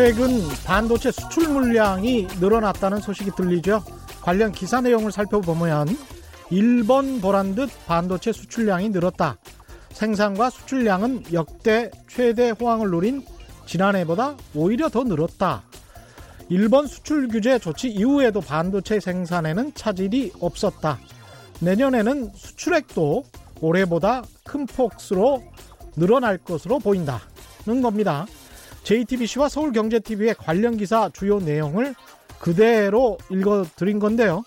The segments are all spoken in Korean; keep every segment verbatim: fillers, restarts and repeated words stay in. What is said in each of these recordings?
최근 반도체 수출 물량이 늘어났다는 소식이 들리죠. 관련 기사 내용을 살펴보면 일본 보란 듯 반도체 수출량이 늘었다. 생산과 수출량은 역대 최대 호황을 누린 지난해보다 오히려 더 늘었다. 일본 수출 규제 조치 이후에도 반도체 생산에는 차질이 없었다. 내년에는 수출액도 올해보다 큰 폭으로 늘어날 것으로 보인다는 겁니다. 제이티비씨와 서울경제티비의 관련 기사 주요 내용을 그대로 읽어드린 건데요.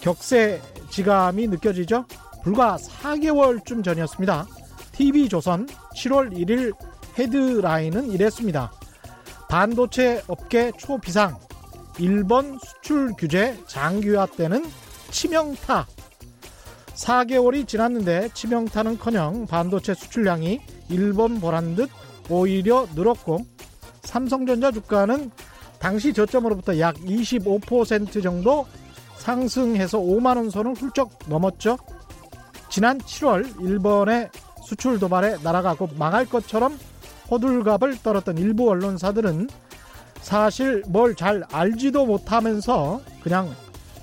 격세 지감이 느껴지죠? 불과 사 개월쯤 전이었습니다. 티비조선 칠월 일일 헤드라인은 이랬습니다. 반도체 업계 초비상, 일본 수출 규제 장기화 때는 치명타. 사 개월이 지났는데 치명타는커녕 반도체 수출량이 일본 보란 듯 오히려 늘었고, 삼성전자 주가는 당시 저점으로부터 약 이십오 퍼센트 정도 상승해서 오만 원 선을 훌쩍 넘었죠. 지난 칠월 일본의 수출 도발에 날아가고 망할 것처럼 호들갑을 떨었던 일부 언론사들은 사실 뭘 잘 알지도 못하면서 그냥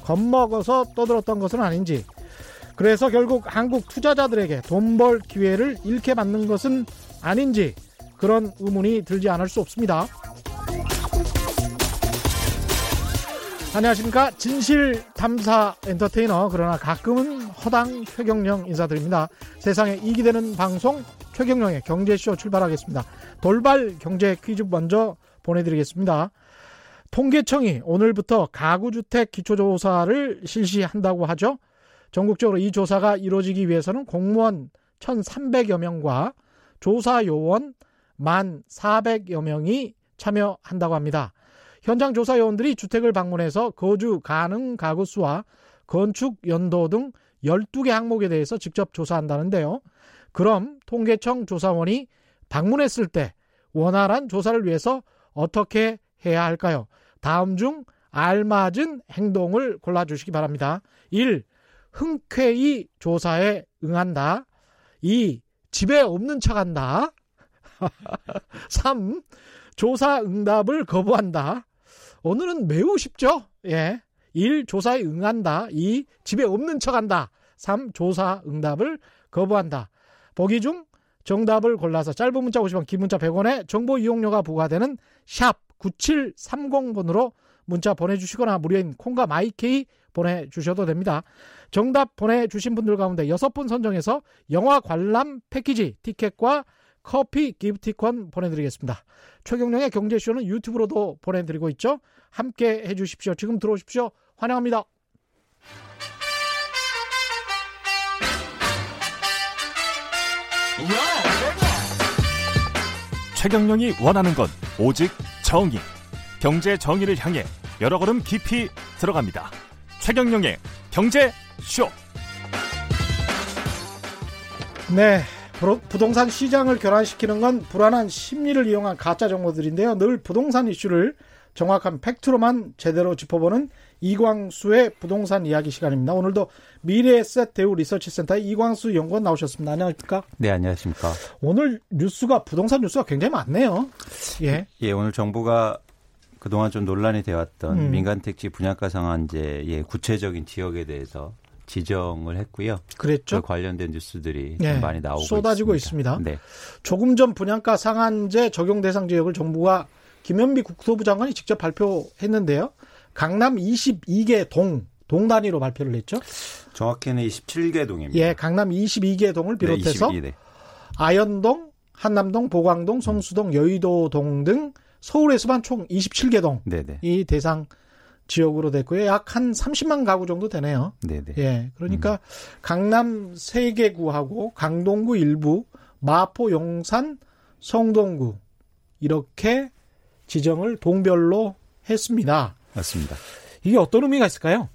겁먹어서 떠들었던 것은 아닌지, 그래서 결국 한국 투자자들에게 돈 벌 기회를 잃게 만든 것은 아닌지, 그런 의문이 들지 않을 수 없습니다. 안녕하십니까. 진실탐사 엔터테이너, 그러나 가끔은 허당 최경령 인사드립니다. 세상에 이익이 되는 방송 최경령의 경제쇼 출발하겠습니다. 돌발 경제 퀴즈 먼저 보내드리겠습니다. 통계청이 오늘부터 가구주택 기초조사를 실시한다고 하죠. 전국적으로 이 조사가 이루어지기 위해서는 공무원 천삼백여 명과 조사요원 만 사백여 명이 참여한다고 합니다. 현장 조사요원들이 주택을 방문해서 거주 가능 가구 수와 건축 연도 등 열두 개 항목에 대해서 직접 조사한다는데요. 그럼 통계청 조사원이 방문했을 때 원활한 조사를 위해서 어떻게 해야 할까요? 다음 중 알맞은 행동을 골라주시기 바랍니다. 일. 흔쾌히 조사에 응한다. 이. 집에 없는 척한다. 삼. 조사 응답을 거부한다. 오늘은 매우 쉽죠? 예. 일. 조사에 응한다. 이. 집에 없는 척한다. 삼. 조사 응답을 거부한다. 보기 중 정답을 골라서 짧은 문자 오십 원, 긴 문자 백 원에 정보 이용료가 부과되는 샵 구칠삼공 번으로 문자 보내주시거나 무료인 콩과 마이케이 보내주셔도 됩니다. 정답 보내주신 분들 가운데 여섯 분 선정해서 영화 관람 패키지 티켓과 커피 기프티콘 보내드리겠습니다. 최경령의 경제쇼는 유튜브로도 보내드리고 있죠. 함께 해주십시오. 지금 들어오십시오. 환영합니다. 최경령이 원하는 건 오직 정의. 경제 정의를 향해 여러 걸음 깊이 들어갑니다. 최경령의 경제쇼. 네, 부동산 시장을 교란시키는 건 불안한 심리를 이용한 가짜 정보들인데요. 늘 부동산 이슈를 정확한 팩트로만 제대로 짚어보는 이광수의 부동산 이야기 시간입니다. 오늘도 미래에셋 대우 리서치센터의 이광수 연구원 나오셨습니다. 안녕하십니까? 네, 안녕하십니까? 오늘 뉴스가, 부동산 뉴스가 굉장히 많네요. 예, 예, 오늘 정부가 그동안 좀 논란이 되어왔던 음. 민간택지 분양가 상한제의 구체적인 지역에 대해서 지정을 했고요. 그랬죠. 그 관련된 뉴스들이 네, 좀 많이 나오고 쏟아지고 있습니다. 있습니다. 네. 조금 전 분양가 상한제 적용 대상 지역을 정부가 김현미 국토부 장관이 직접 발표했는데요. 강남 이십이 개 동, 동 단위로 발표를 했죠. 정확히는 이십칠 개 동입니다. 예, 강남 이십이 개 동을 비롯해서 네, 이십이 개. 아현동, 한남동, 보광동, 성수동, 음. 여의도동 등 서울에서만 총 이십칠 개 동이 네네. 대상 지역으로 됐고요. 약 한 삼십만 가구 정도 되네요. 네네. 예, 그러니까 음. 강남 세 개 구하고 강동구 일부, 마포, 용산, 성동구 이렇게 지정을 동별로 했습니다. 맞습니다. 이게 어떤 의미가 있을까요?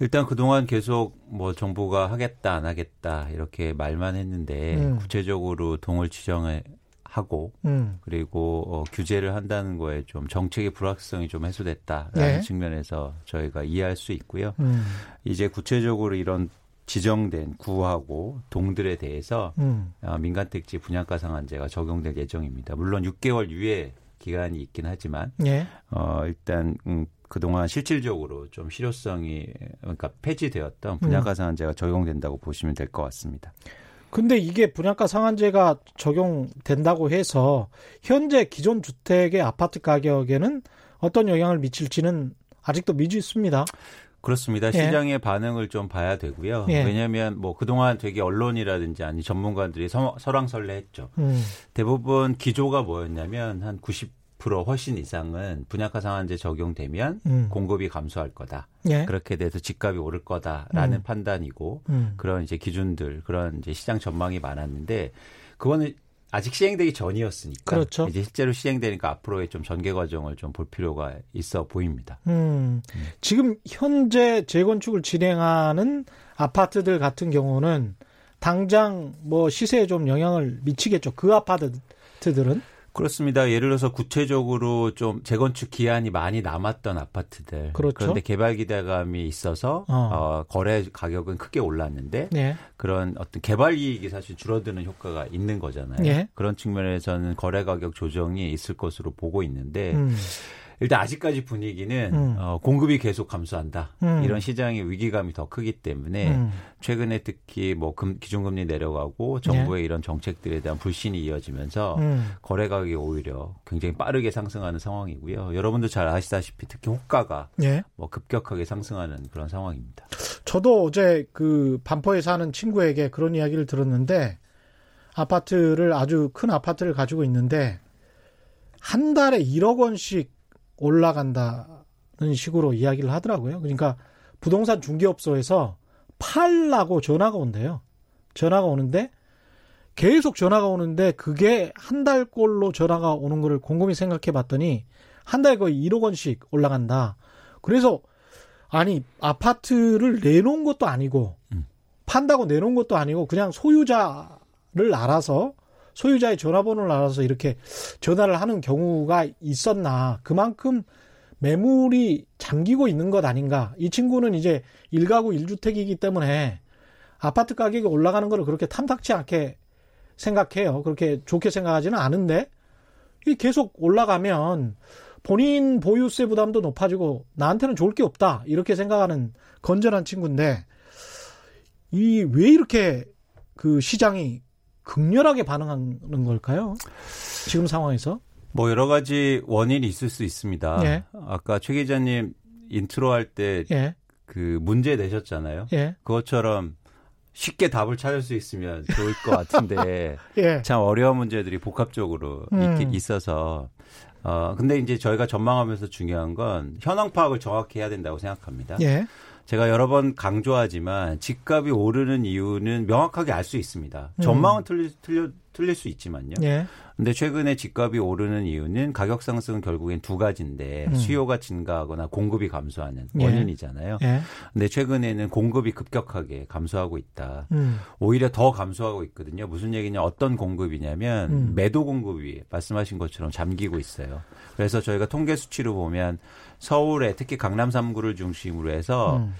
일단 그동안 계속 뭐 정부가 하겠다 안 하겠다 이렇게 말만 했는데 음. 구체적으로 동을 지정해 하고 음. 그리고 어, 규제를 한다는 거에 좀 정책의 불확실성이 좀 해소됐다라는 네. 측면에서 저희가 이해할 수 있고요. 음. 이제 구체적으로 이런 지정된 구하고 동들에 대해서 음. 어, 민간택지 분양가 상한제가 적용될 예정입니다. 물론 육 개월 이후에 기간이 있긴 하지만 예. 어, 일단 음, 그동안 실질적으로 좀 실효성이 그러니까 폐지되었던 분양가 상한제가 음. 적용된다고 보시면 될 것 같습니다. 근데 이게 분양가 상한제가 적용된다고 해서 현재 기존 주택의 아파트 가격에는 어떤 영향을 미칠지는 아직도 미지수입니다. 그렇습니다. 시장의 예. 반응을 좀 봐야 되고요. 예. 왜냐하면 뭐 그동안 되게 언론이라든지 아니 전문가들이 서, 설왕설래했죠. 음. 대부분 기조가 뭐였냐면 한 구십 퍼센트 훨씬 이상은 분양가 상한제 적용되면 음. 공급이 감소할 거다. 예. 그렇게 돼서 집값이 오를 거다라는 음. 판단이고 음. 그런 이제 기준들, 그런 이제 시장 전망이 많았는데 그거는 아직 시행되기 전이었으니까 그렇죠. 이제 실제로 시행되니까 앞으로의 좀 전개 과정을 좀 볼 필요가 있어 보입니다. 음, 음. 지금 현재 재건축을 진행하는 아파트들 같은 경우는 당장 뭐 시세에 좀 영향을 미치겠죠. 그 아파트들은? 그렇습니다. 예를 들어서 구체적으로 좀 재건축 기한이 많이 남았던 아파트들. 그렇죠. 그런데 개발 기대감이 있어서 어. 어, 거래 가격은 크게 올랐는데 예. 그런 어떤 개발 이익이 사실 줄어드는 효과가 있는 거잖아요. 예. 그런 측면에서는 거래 가격 조정이 있을 것으로 보고 있는데 음. 일단 아직까지 분위기는 음. 어, 공급이 계속 감소한다. 음. 이런 시장의 위기감이 더 크기 때문에 음. 최근에 특히 뭐 금, 기준금리 내려가고 정부의 예. 이런 정책들에 대한 불신이 이어지면서 음. 거래 가격이 오히려 굉장히 빠르게 상승하는 상황이고요. 여러분도 잘 아시다시피 특히 호가가 예. 뭐 급격하게 상승하는 그런 상황입니다. 저도 어제 그 반포에 사는 친구에게 그런 이야기를 들었는데 아파트를 아주 큰 아파트를 가지고 있는데 한 달에 일억 원씩 올라간다는 식으로 이야기를 하더라고요. 그러니까 부동산 중개업소에서 팔라고 전화가 온대요. 전화가 오는데 계속 전화가 오는데 그게 한 달 꼴로 전화가 오는 거를 곰곰이 생각해 봤더니 한 달에 거의 일억 원씩 올라간다. 그래서 아니 아파트를 내놓은 것도 아니고 판다고 내놓은 것도 아니고 그냥 소유자를 알아서 소유자의 전화번호를 알아서 이렇게 전화를 하는 경우가 있었나. 그만큼 매물이 잠기고 있는 것 아닌가. 이 친구는 이제 일가구 일주택이기 때문에 아파트 가격이 올라가는 걸 그렇게 탐탁치 않게 생각해요. 그렇게 좋게 생각하지는 않은데 계속 올라가면 본인 보유세 부담도 높아지고 나한테는 좋을 게 없다. 이렇게 생각하는 건전한 친구인데 이 왜 이렇게 그 시장이 극렬하게 반응하는 걸까요? 지금 상황에서? 뭐 여러 가지 원인이 있을 수 있습니다. 예. 아까 최 기자님 인트로 할 때 예. 그 문제 내셨잖아요. 예. 그것처럼 쉽게 답을 찾을 수 있으면 좋을 것 같은데 예. 참 어려운 문제들이 복합적으로 음. 있어서 어 근데 이제 저희가 전망하면서 중요한 건 현황 파악을 정확히 해야 된다고 생각합니다. 예. 제가 여러 번 강조하지만 집값이 오르는 이유는 명확하게 알 수 있습니다. 전망은 음. 틀릴, 틀려, 틀릴 수 있지만요. 그런데 예. 최근에 집값이 오르는 이유는 가격 상승은 결국엔 두 가지인데 음. 수요가 증가하거나 공급이 감소하는 예. 원인이잖아요. 그런데 예. 최근에는 공급이 급격하게 감소하고 있다. 음. 오히려 더 감소하고 있거든요. 무슨 얘기냐 어떤 공급이냐면 음. 매도 공급이 말씀하신 것처럼 잠기고 있어요. 그래서 저희가 통계 수치로 보면 서울에 특히 강남 삼 구를 중심으로 해서 음.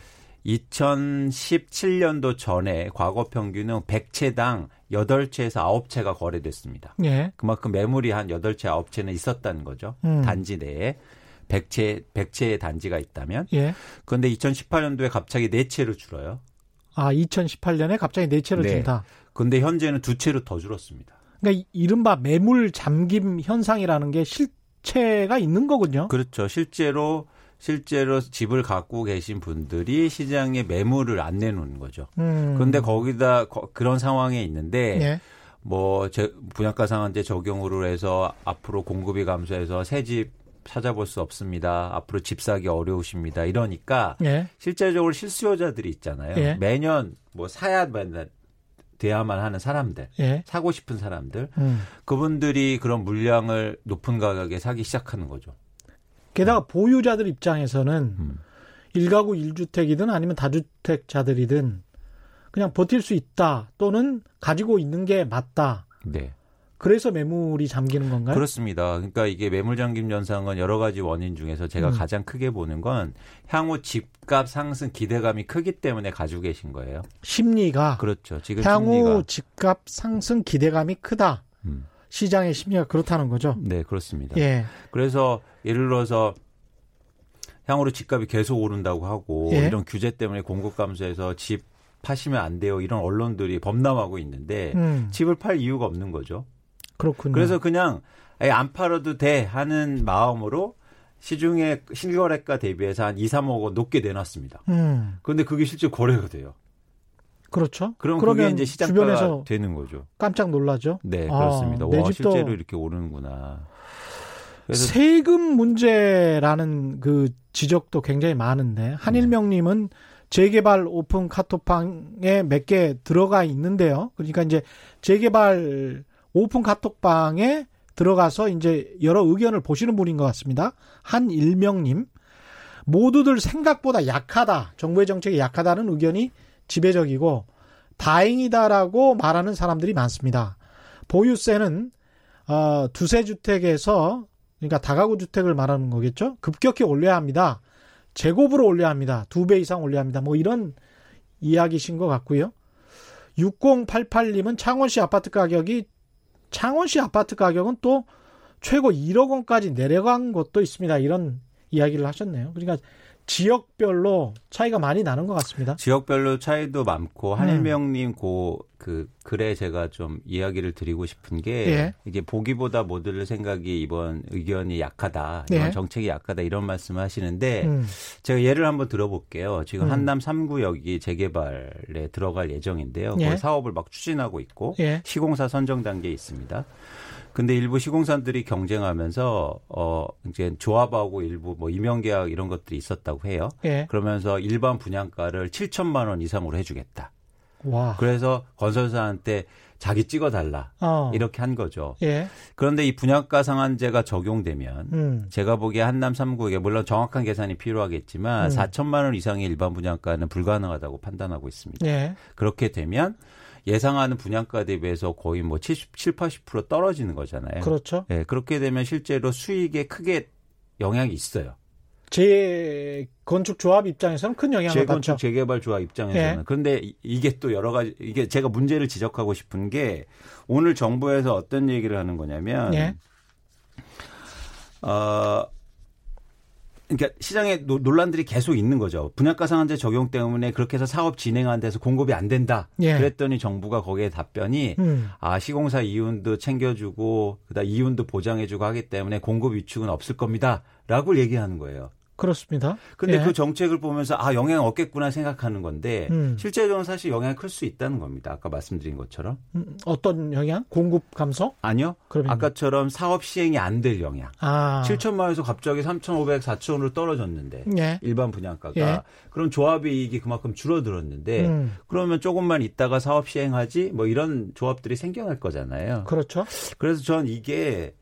이천십칠 년도 전에 과거 평균은 백 채당 여덟 채에서 아홉 채가 거래됐습니다. 예. 그만큼 매물이 한 여덟 채, 아홉 채는 있었다는 거죠. 음. 단지 내에 백 채, 백 채의 단지가 있다면. 예. 그런데 이천십팔 년도에 갑자기 네 채로 줄어요. 아, 이천십팔 년에 갑자기 네 채로 네. 준다. 그런데 현재는 두 채로 더 줄었습니다. 그러니까 이른바 매물 잠김 현상이라는 게 실 체가 있는 거군요. 그렇죠. 실제로 실제로 집을 갖고 계신 분들이 시장에 매물을 안 내놓는 거죠. 음. 그런데 거기다 거, 그런 상황에 있는데 예. 뭐 제, 분양가 상한제 적용으로 해서 앞으로 공급이 감소해서 새 집 찾아볼 수 없습니다. 앞으로 집 사기 어려우십니다. 이러니까 예. 실제적으로 실수요자들이 있잖아요. 예. 매년 뭐 사야 맨날 돼야만 하는 사람들, 예. 사고 싶은 사람들, 음. 그분들이 그런 물량을 높은 가격에 사기 시작하는 거죠. 게다가 음. 보유자들 입장에서는 음. 일가구 일주택이든 아니면 다주택자들이든 그냥 버틸 수 있다 또는 가지고 있는 게 맞다. 네. 그래서 매물이 잠기는 건가요? 그렇습니다. 그러니까 이게 매물 잠김 현상은 여러 가지 원인 중에서 제가 음. 가장 크게 보는 건 향후 집값 상승 기대감이 크기 때문에 가지고 계신 거예요. 심리가. 그렇죠. 지금 향후 심리가. 집값 상승 기대감이 크다. 음. 시장의 심리가 그렇다는 거죠. 네, 그렇습니다. 예. 그래서 예를 들어서 향후로 집값이 계속 오른다고 하고 예? 이런 규제 때문에 공급 감소해서 집 파시면 안 돼요. 이런 언론들이 범람하고 있는데 음. 집을 팔 이유가 없는 거죠. 그렇군요. 그래서 그냥 아예 안 팔아도 돼 하는 마음으로 시중에 실거래가 대비해서 한 이, 삼억 원 높게 내놨습니다. 음. 그런데 그게 실제 거래가 돼요. 그렇죠. 그럼 그게 이제 시장가가 되는 거죠. 깜짝 놀라죠. 네, 아, 그렇습니다. 와, 집도... 실제로 이렇게 오르는구나. 그래서... 세금 문제라는 그 지적도 굉장히 많은데 한일명님은 네. 재개발 오픈 카톡방에 몇 개 들어가 있는데요. 그러니까 이제 재개발 오픈 카톡방에 들어가서 이제 여러 의견을 보시는 분인 것 같습니다. 한일명님. 모두들 생각보다 약하다. 정부의 정책이 약하다는 의견이 지배적이고 다행이다라고 말하는 사람들이 많습니다. 보유세는 어, 두세 주택에서 그러니까 다가구 주택을 말하는 거겠죠. 급격히 올려야 합니다. 제곱으로 올려야 합니다. 두 배 이상 올려야 합니다. 뭐 이런 이야기신 것 같고요. 육공팔팔님은 창원시 아파트 가격이 창원시 아파트 가격은 또 최고 일억 원까지 내려간 것도 있습니다. 이런 이야기를 하셨네요. 그러니까 지역별로 차이가 많이 나는 것 같습니다. 지역별로 차이도 많고 한일명님 음. 고 그 글에 제가 좀 이야기를 드리고 싶은 게 예. 이제 보기보다 모두를 생각이 이번 의견이 약하다, 이번 예. 정책이 약하다 이런 말씀하시는데 음. 제가 예를 한번 들어볼게요. 지금 음. 한남 삼구역이 재개발에 들어갈 예정인데요. 예. 그 사업을 막 추진하고 있고 예. 시공사 선정 단계에 있습니다. 근데 일부 시공사들이 경쟁하면서 어 이제 조합하고 일부 뭐 임원 계약 이런 것들이 있었다고 해요. 예. 그러면서 일반 분양가를 칠천만 원 이상으로 해주겠다. 와. 그래서 건설사한테 자기 찍어달라 어. 이렇게 한 거죠. 예. 그런데 이 분양가 상한제가 적용되면 음. 제가 보기에 한남 삼 구에 물론 정확한 계산이 필요하겠지만 음. 사천만 원 이상의 일반 분양가는 불가능하다고 판단하고 있습니다. 예. 그렇게 되면 예상하는 분양가 대비해서 거의 뭐 칠십, 팔십 퍼센트 떨어지는 거잖아요. 그렇죠. 예, 그렇게 되면 실제로 수익에 크게 영향이 있어요. 재건축 조합 입장에서는 큰 영향을 받죠. 재건축 재개발 조합 입장에서는. 예. 그런데 이게 또 여러 가지 이게 제가 문제를 지적하고 싶은 게 오늘 정부에서 어떤 얘기를 하는 거냐면 예. 어 그러니까 시장에 노, 논란들이 계속 있는 거죠. 분양가 상한제 적용 때문에 그렇게 해서 사업 진행하는 데서 공급이 안 된다. 예. 그랬더니 정부가 거기에 답변이 음. 아 시공사 이윤도 챙겨주고 그다음 이윤도 보장해주고 하기 때문에 공급 위축은 없을 겁니다. 라고 얘기하는 거예요. 그렇습니다. 그런데 예. 그 정책을 보면서 아 영향 없겠구나 생각하는 건데 음. 실제로는 사실 영향이 클 수 있다는 겁니다. 아까 말씀드린 것처럼. 음, 어떤 영향? 공급 감소? 아니요. 그러면... 아까처럼 사업 시행이 안 될 영향. 아. 칠천만 원에서 갑자기 삼천오백, 사천으로 떨어졌는데 예. 일반 분양가가. 예. 그럼 조합의 이익이 그만큼 줄어들었는데 음. 그러면 조금만 있다가 사업 시행하지 뭐 이런 조합들이 생겨날 거잖아요. 그렇죠. 그래서 전 이게.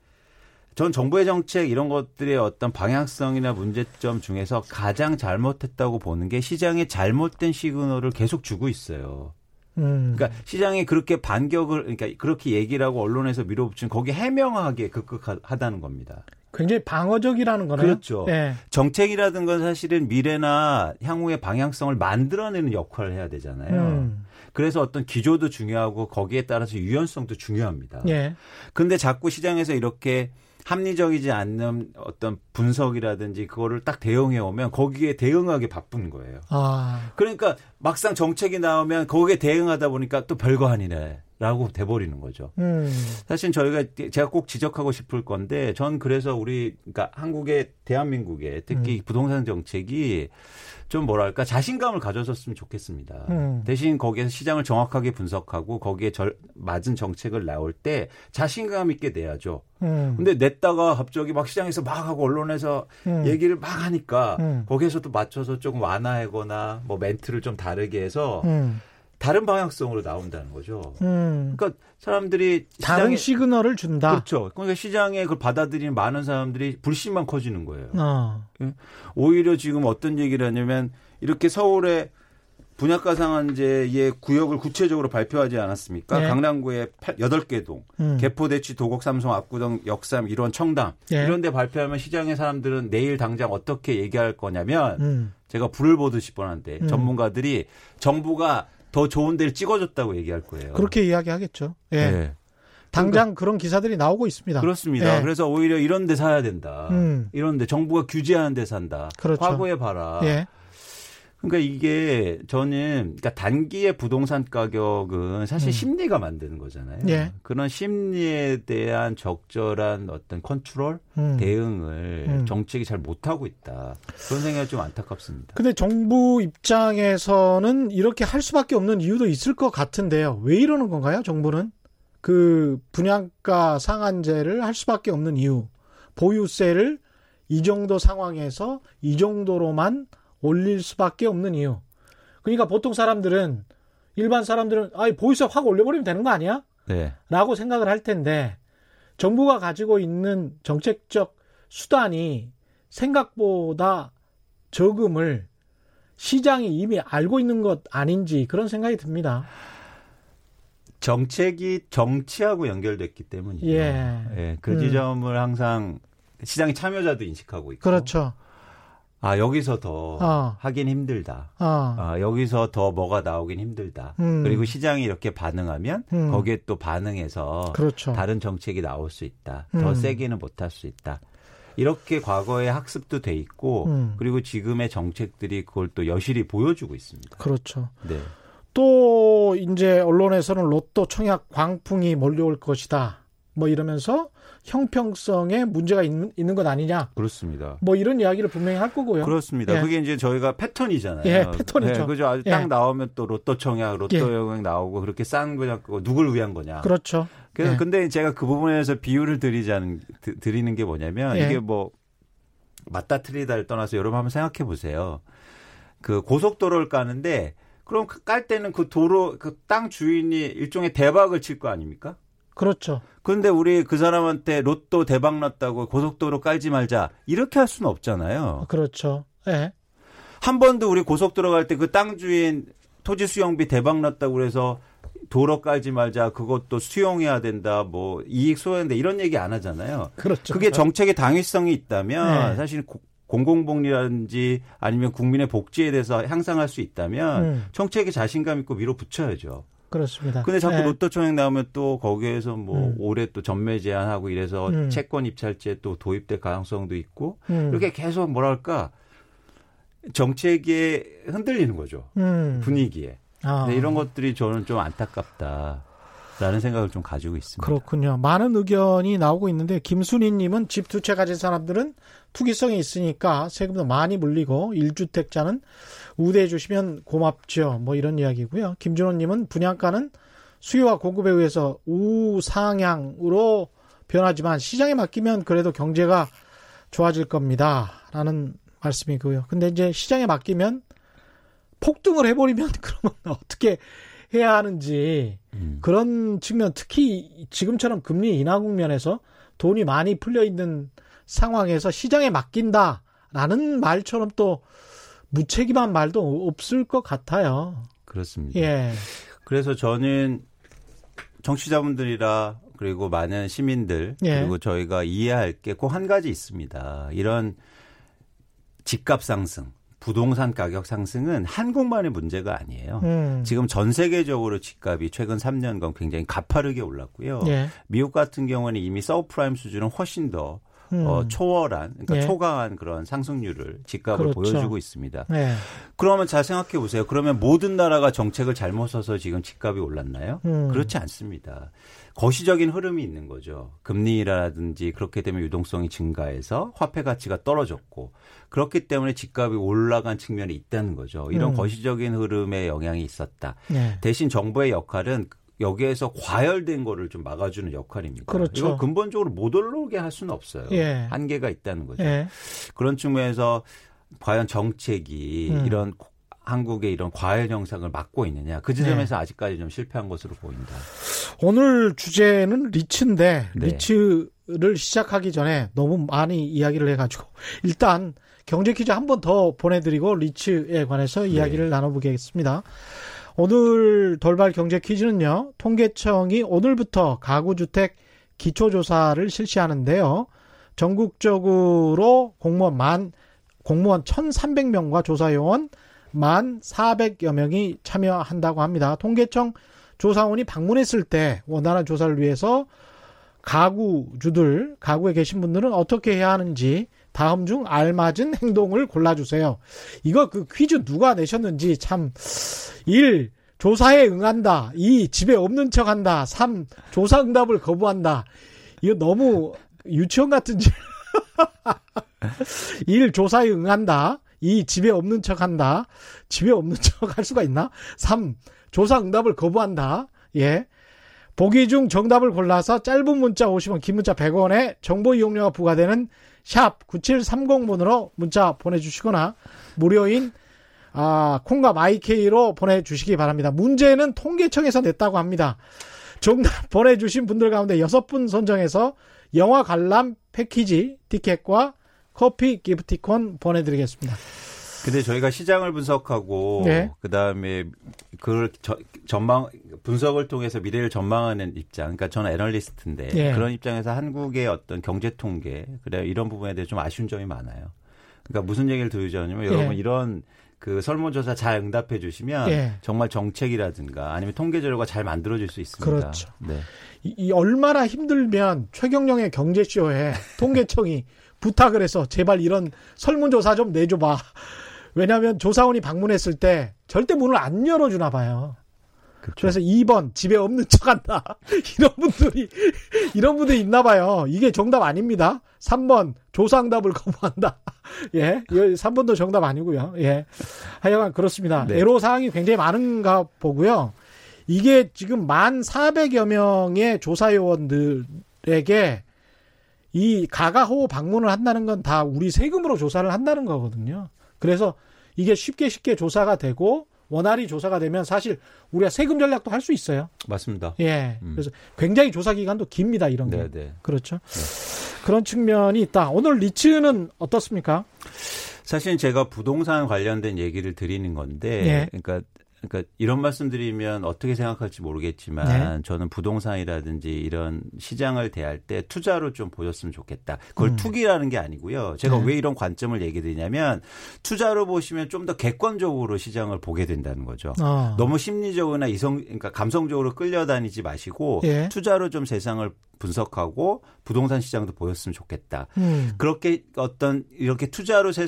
전 정부의 정책 이런 것들의 어떤 방향성이나 문제점 중에서 가장 잘못했다고 보는 게 시장에 잘못된 시그널을 계속 주고 있어요. 음. 그러니까 시장이 그렇게 반격을 그러니까 그렇게 얘기를 하고 언론에서 밀어붙이는 거기에 해명하게 급급하다는 겁니다. 굉장히 방어적이라는 거네요. 그렇죠. 네. 정책이라든 건 사실은 미래나 향후의 방향성을 만들어내는 역할을 해야 되잖아요. 음. 그래서 어떤 기조도 중요하고 거기에 따라서 유연성도 중요합니다. 예. 근데 자꾸 시장에서 이렇게 합리적이지 않는 어떤 분석이라든지 그거를 딱 대응해 오면 거기에 대응하기 바쁜 거예요. 아. 그러니까 막상 정책이 나오면 거기에 대응하다 보니까 또 별거 아니네라고 돼버리는 거죠. 음. 사실 저희가 제가 꼭 지적하고 싶을 건데 전 그래서 우리 그러니까 한국의 대한민국의 특히 음. 부동산 정책이 좀 뭐랄까 자신감을 가져줬으면 좋겠습니다. 음. 대신 거기에서 시장을 정확하게 분석하고 거기에 절, 맞은 정책을 나올 때 자신감 있게 내야죠. 음. 근데 냈다가 갑자기 막 시장에서 막 하고 언론에서 음. 얘기를 막 하니까 음. 거기에서도 맞춰서 조금 완화하거나 뭐 멘트를 좀 다르게 해서 음. 다른 방향성으로 나온다는 거죠. 음. 그러니까 사람들이 시장에, 다른 시그널을 준다. 그렇죠. 그러니까 시장에 그걸 받아들이는 많은 사람들이 불신만 커지는 거예요. 어. 오히려 지금 어떤 얘기를 하냐면 이렇게 서울에 분양가 상한제의 구역을 구체적으로 발표하지 않았습니까? 예. 강남구의 여덟 개 동, 음. 개포대치, 도곡, 삼성, 압구정, 역삼, 일원, 청담 예. 이런 데 발표하면 시장의 사람들은 내일 당장 어떻게 얘기할 거냐면 음. 제가 불을 보듯이 뻔한데 음. 전문가들이 정부가 더 좋은 데를 찍어줬다고 얘기할 거예요. 그렇게 이야기하겠죠. 예. 네. 당장 그러니까, 그런 기사들이 나오고 있습니다. 그렇습니다. 예. 그래서 오히려 이런 데 사야 된다. 음. 이런 데 정부가 규제하는 데 산다. 그렇죠. 과거에 봐라. 예. 그러니까 이게 저는 그러니까 단기의 부동산 가격은 사실 음. 심리가 만드는 거잖아요. 예. 그런 심리에 대한 적절한 어떤 컨트롤, 음. 대응을 음. 정책이 잘 못하고 있다. 그런 생각이 좀 안타깝습니다. 근데 정부 입장에서는 이렇게 할 수밖에 없는 이유도 있을 것 같은데요. 왜 이러는 건가요? 정부는? 그 분양가 상한제를 할 수밖에 없는 이유. 보유세를 이 정도 상황에서 이 정도로만 올릴 수밖에 없는 이유. 그러니까 보통 사람들은, 일반 사람들은, 아, 보유세 확 올려버리면 되는 거 아니야? 네. 라고 생각을 할 텐데, 정부가 가지고 있는 정책적 수단이 생각보다 저금을 시장이 이미 알고 있는 것 아닌지 그런 생각이 듭니다. 정책이 정치하고 연결됐기 때문이죠. 예. 예, 그 음. 지점을 항상 시장의 참여자도 인식하고 있고. 그렇죠. 아, 여기서 더 어. 하긴 힘들다. 어. 아, 여기서 더 뭐가 나오긴 힘들다. 음. 그리고 시장이 이렇게 반응하면 음. 거기에 또 반응해서 그렇죠. 다른 정책이 나올 수 있다. 더 음. 세게는 못할 수 있다. 이렇게 과거에 학습도 돼 있고 음. 그리고 지금의 정책들이 그걸 또 여실히 보여주고 있습니다. 그렇죠. 네. 또 이제 언론에서는 로또 청약 광풍이 몰려올 것이다. 뭐 이러면서 형평성에 문제가 있는, 있는 것 아니냐. 그렇습니다. 뭐 이런 이야기를 분명히 할 거고요. 그렇습니다. 예. 그게 이제 저희가 패턴이잖아요. 예, 패턴이죠. 네, 그죠. 아주 예. 딱 나오면 또 로또 청약, 로또 영역 예. 나오고 그렇게 싼 거냐, 누굴 위한 거냐. 그렇죠. 그래서 예. 근데 제가 그 부분에서 비유를 드리자는 드리는 게 뭐냐면 예. 이게 뭐 맞다 틀리다를 떠나서 여러분 한번 생각해 보세요. 그 고속도로를 까는데. 그럼 깔 때는 그 도로, 그 땅 주인이 일종의 대박을 칠 거 아닙니까? 그렇죠. 그런데 우리 그 사람한테 로또 대박 났다고 고속도로 깔지 말자 이렇게 할 수는 없잖아요. 그렇죠. 예. 한 번도 우리 고속도로 갈 때 그 땅 주인 토지 수용비 대박 났다고 그래서 도로 깔지 말자 그것도 수용해야 된다 뭐 이익 소요된다 이런 얘기 안 하잖아요. 그렇죠. 그게 정책의 당위성이 있다면 예. 사실 공공복리라든지 아니면 국민의 복지에 대해서 향상할 수 있다면 음. 정책에 자신감 있고 밀어붙여야죠. 그렇습니다. 근데 자꾸 네. 로또 청약 나오면 또 거기에서 뭐 음. 올해 또 전매 제한하고 이래서 음. 채권 입찰제 또 도입될 가능성도 있고 음. 이렇게 계속 뭐랄까 정책에 흔들리는 거죠. 음. 분위기에. 아. 근데 이런 것들이 저는 좀 안타깝다. 라는 생각을 좀 가지고 있습니다. 그렇군요. 많은 의견이 나오고 있는데 김순희님은 집 두 채 가진 사람들은 투기성이 있으니까 세금도 많이 물리고 일주택자는 우대해 주시면 고맙죠. 뭐 이런 이야기고요. 김준호님은 분양가는 수요와 공급에 의해서 우상향으로 변하지만 시장에 맡기면 그래도 경제가 좋아질 겁니다. 라는 말씀이고요. 근데 이제 시장에 맡기면 폭등을 해버리면 그러면 어떻게 해야 하는지 음. 그런 측면 특히 지금처럼 금리 인하 국면에서 돈이 많이 풀려 있는 상황에서 시장에 맡긴다라는 말처럼 또 무책임한 말도 없을 것 같아요. 그렇습니다. 예. 그래서 저는 정치자분들이라 그리고 많은 시민들 예. 그리고 저희가 이해할 게 꼭 한 가지 있습니다. 이런 집값 상승. 부동산 가격 상승은 한국만의 문제가 아니에요. 음. 지금 전 세계적으로 집값이 최근 삼 년간 굉장히 가파르게 올랐고요. 예. 미국 같은 경우는 이미 서브프라임 수준은 훨씬 더 음. 어, 초월한, 그러니까 예. 초강한 그런 상승률을 집값을 그렇죠. 보여주고 있습니다. 예. 그러면 잘 생각해 보세요. 그러면 모든 나라가 정책을 잘못 써서 지금 집값이 올랐나요? 음. 그렇지 않습니다. 거시적인 흐름이 있는 거죠. 금리라든지 그렇게 되면 유동성이 증가해서 화폐 가치가 떨어졌고 그렇기 때문에 집값이 올라간 측면이 있다는 거죠. 이런 음. 거시적인 흐름에 영향이 있었다. 네. 대신 정부의 역할은 여기에서 과열된 거를 좀 막아주는 역할입니다. 그렇죠. 이거 근본적으로 못 올라오게 할 수는 없어요. 예. 한계가 있다는 거죠. 예. 그런 측면에서 과연 정책이 음. 이런 한국의 이런 과열 현상을 막고 있느냐. 그 지점에서 네. 아직까지 좀 실패한 것으로 보인다. 오늘 주제는 리츠인데 네. 리츠를 시작하기 전에 너무 많이 이야기를 해가지고 일단 경제 퀴즈 한 번 더 보내드리고 리츠에 관해서 이야기를 네. 나눠보겠습니다. 오늘 돌발 경제 퀴즈는요. 통계청이 오늘부터 가구주택 기초조사를 실시하는데요. 전국적으로 공무원 만, 공무원 천삼백 명과 조사요원 만 사백여 명이 참여한다고 합니다. 통계청 조사원이 방문했을 때 원활한 조사를 위해서 가구주들, 가구에 계신 분들은 어떻게 해야 하는지 다음 중 알맞은 행동을 골라주세요. 이거 그 퀴즈 누가 내셨는지 참. 일. 조사에 응한다. 이. 집에 없는 척한다. 삼. 조사 응답을 거부한다. 이거 너무 유치원 같은지. 일. 조사에 응한다. 이. 집에 없는 척한다. 집에 없는 척할 수가 있나? 삼. 조사 응답을 거부한다. 예. 보기 중 정답을 골라서 짧은 문자 오십 원, 긴 문자 백 원에 정보 이용료가 부과되는 샵 구칠삼공 번으로 문자 보내주시거나 무료인 아, 콩과 마이케이로 보내주시기 바랍니다. 문제는 통계청에서 냈다고 합니다. 정답 보내주신 분들 가운데 여섯 분 선정해서 영화 관람 패키지 티켓과 커피 기프티콘 보내드리겠습니다. 근데 저희가 시장을 분석하고 네. 그다음에 그걸 저, 전망 분석을 통해서 미래를 전망하는 입장, 그러니까 저는 애널리스트인데 네. 그런 입장에서 한국의 어떤 경제 통계, 그래 이런 부분에 대해 좀 아쉬운 점이 많아요. 그러니까 무슨 얘기를 드리자면 네. 여러분 이런 그 설문조사 잘 응답해 주시면 네. 정말 정책이라든가 아니면 통계 자료가 잘 만들어질 수 있습니다. 그렇죠. 네. 이, 이 얼마나 힘들면 최경영의 경제쇼에 통계청이 부탁을 해서 제발 이런 설문조사 좀 내줘봐. 왜냐하면 조사원이 방문했을 때 절대 문을 안 열어주나 봐요. 그렇죠. 그래서 이 번 집에 없는 척한다. 이런 분들이 이런 분들이 있나 봐요. 이게 정답 아닙니다. 삼 번 조상답을 거부한다. 예, 삼 번도 정답 아니고요. 예, 하여간 그렇습니다. 네. 애로사항이 굉장히 많은가 보고요. 이게 지금 만 사백여 명의 조사요원들에게 이 가가호호 방문을 한다는 건 다 우리 세금으로 조사를 한다는 거거든요. 그래서 이게 쉽게 쉽게 조사가 되고 원활히 조사가 되면 사실 우리가 세금 전략도 할 수 있어요. 맞습니다. 예. 음. 그래서 굉장히 조사 기간도 깁니다. 이런 게. 네네. 그렇죠. 네. 그런 측면이 있다. 오늘 리츠는 어떻습니까? 사실 제가 부동산 관련된 얘기를 드리는 건데, 예. 그러니까. 그러니까 이런 말씀드리면 어떻게 생각할지 모르겠지만 네. 저는 부동산이라든지 이런 시장을 대할 때 투자로 좀 보셨으면 좋겠다. 그걸 음. 투기라는 게 아니고요. 제가 네. 왜 이런 관점을 얘기 드리냐면 투자로 보시면 좀 더 객관적으로 시장을 보게 된다는 거죠. 어. 너무 심리적이나 이성, 그러니까 감성적으로 끌려다니지 마시고 예. 투자로 좀 세상을 분석하고 부동산 시장도 보셨으면 좋겠다. 음. 그렇게 어떤 이렇게 투자로 세,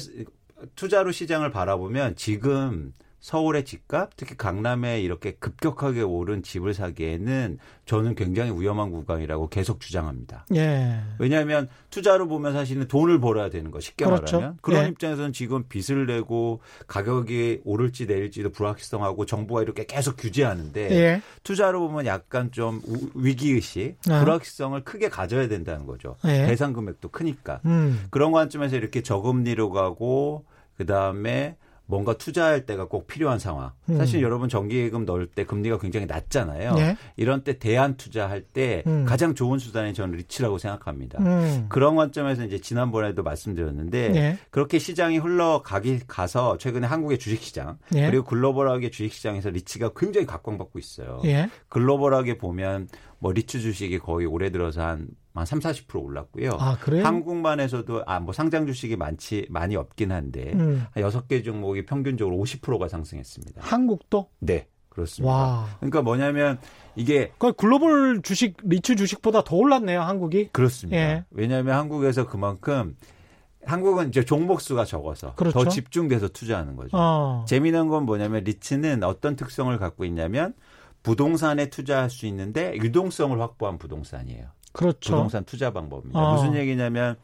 투자로 시장을 바라보면 지금 서울의 집값, 특히 강남에 이렇게 급격하게 오른 집을 사기에는 저는 굉장히 위험한 구간이라고 계속 주장합니다. 예. 왜냐하면 투자로 보면 사실은 돈을 벌어야 되는 거, 쉽게 그렇죠. 말하면. 그런 예. 입장에서는 지금 빚을 내고 가격이 오를지 내릴지도 불확실성하고 정부가 이렇게 계속 규제하는데 예. 투자로 보면 약간 좀 위기의식, 아. 불확실성을 크게 가져야 된다는 거죠. 예. 배상 금액도 크니까. 음. 그런 관점에서 이렇게 저금리로 가고 그다음에 뭔가 투자할 때가 꼭 필요한 상황. 사실 음. 여러분 정기예금 넣을 때 금리가 굉장히 낮잖아요. 예? 이런 때 대안 투자할 때 음. 가장 좋은 수단이 저는 리츠라고 생각합니다. 음. 그런 관점에서 이제 지난번에도 말씀드렸는데 예? 그렇게 시장이 흘러가기 가서 최근에 한국의 주식시장 예? 그리고 글로벌하게 주식시장에서 리츠가 굉장히 각광받고 있어요. 예? 글로벌하게 보면 뭐 리츠 주식이 거의 올해 들어서 한 한 삼십, 사십 퍼센트 올랐고요. 아, 그래요? 한국만에서도 아, 뭐 상장 주식이 많지 많이 없긴 한데 음. 한 여섯 개 종목이 평균적으로 오십 퍼센트가 상승했습니다. 한국도? 네. 그렇습니다. 와. 그러니까 뭐냐면 이게 그러니까 글로벌 주식 리츠 주식보다 더 올랐네요, 한국이. 그렇습니다. 예. 왜냐하면 한국에서 그만큼 한국은 이제 종목 수가 적어서 그렇죠? 더 집중돼서 투자하는 거죠. 어. 재미난 건 뭐냐면 리츠는 어떤 특성을 갖고 있냐면 부동산에 투자할 수 있는데 유동성을 확보한 부동산이에요. 그렇죠. 부동산 투자 방법입니다. 어. 무슨 얘기냐면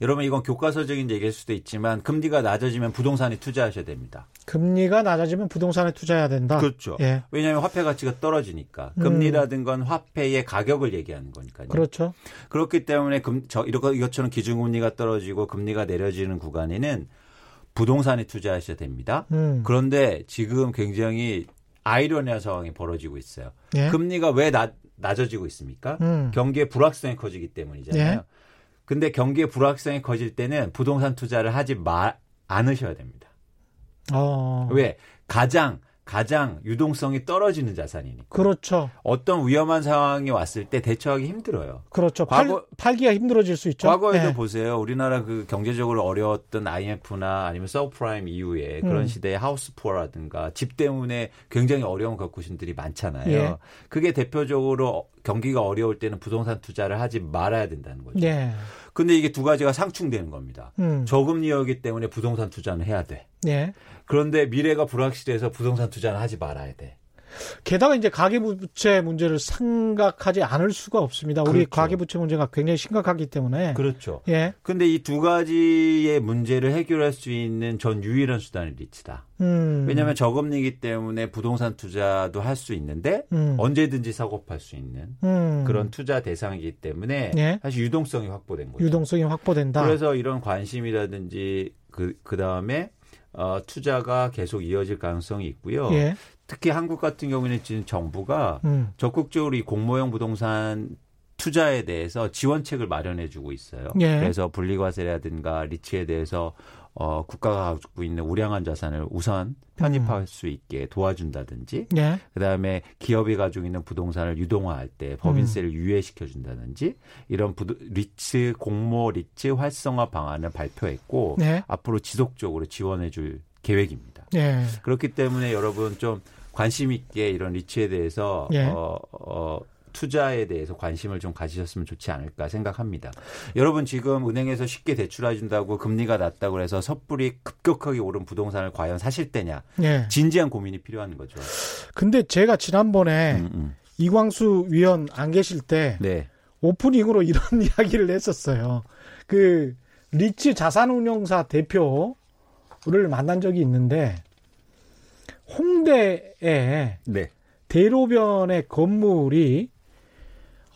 여러분 이건 교과서적인 얘기일 수도 있지만 금리가 낮아지면 부동산에 투자하셔야 됩니다. 금리가 낮아지면 부동산에 투자해야 된다. 그렇죠. 예. 왜냐하면 화폐 가치가 떨어지니까. 금리라든가 화폐의 가격을 얘기하는 거니까요. 그렇죠. 그렇기 때문에 금, 저, 이것처럼 기준금리가 떨어지고 금리가 내려지는 구간에는 부동산에 투자하셔야 됩니다. 음. 그런데 지금 굉장히 아이러니한 상황이 벌어지고 있어요. 예? 금리가 왜 낮 낮아지고 있습니까? 음. 경기의 불확실성이 커지기 때문이잖아요. 예? 근데 경기의 불확실성이 커질 때는 부동산 투자를 하지 마, 않으셔야 됩니다. 어. 왜? 가장 가장 유동성이 떨어지는 자산이니까. 그렇죠. 어떤 위험한 상황이 왔을 때 대처하기 힘들어요. 그렇죠. 과거, 팔, 팔기가 힘들어질 수 있죠. 과거에도 네. 보세요. 우리나라 그 경제적으로 어려웠던 아이엠에프나 아니면 서브프라임 이후에 그런 음. 시대에 하우스푸어라든가 집 때문에 굉장히 어려움 겪으신들이 많잖아요. 예. 그게 대표적으로 경기가 어려울 때는 부동산 투자를 하지 말아야 된다는 거죠. 예. 근데 이게 두 가지가 상충되는 겁니다. 음. 저금리였기 때문에 부동산 투자는 해야 돼. 예. 그런데 미래가 불확실해서 부동산 투자는 하지 말아야 돼. 게다가 이제 가계부채 문제를 생각하지 않을 수가 없습니다. 우리 그렇죠. 가계부채 문제가 굉장히 심각하기 때문에. 그렇죠. 예. 근데 이 두 가지의 문제를 해결할 수 있는 전 유일한 수단이 리츠다. 음. 왜냐하면 저금리이기 때문에 부동산 투자도 할 수 있는데 음. 언제든지 사고 팔 수 있는 음. 그런 투자 대상이기 때문에 예. 사실 유동성이 확보된 거죠. 유동성이 확보된다. 그래서 이런 관심이라든지 그, 그다음에 어, 투자가 계속 이어질 가능성이 있고요. 예. 특히 한국 같은 경우에는 지금 정부가 음. 적극적으로 이 공모형 부동산 투자에 대해서 지원책을 마련해주고 있어요. 예. 그래서 분리과세라든가 리츠에 대해서 어, 국가가 갖고 있는 우량한 자산을 우선 편입할 음. 수 있게 도와준다든지 예. 그다음에 기업이 가지고 있는 부동산을 유동화할 때 법인세를 음. 유예시켜준다든지 이런 부도, 리츠 공모 리츠 활성화 방안을 발표했고 예. 앞으로 지속적으로 지원해 줄 계획입니다. 예. 그렇기 때문에 여러분 좀 관심 있게 이런 리츠에 대해서 예. 어, 어, 투자에 대해서 관심을 좀 가지셨으면 좋지 않을까 생각합니다. 여러분 지금 은행에서 쉽게 대출해 준다고 금리가 낮다고 해서 섣불리 급격하게 오른 부동산을 과연 사실 때냐. 예. 진지한 고민이 필요한 거죠. 근데 제가 지난번에 음, 음. 이광수 위원 안 계실 때 네. 오프닝으로 이런 이야기를 했었어요. 그 리츠 자산운용사 대표를 만난 적이 있는데 홍대에 네. 대로변의 건물이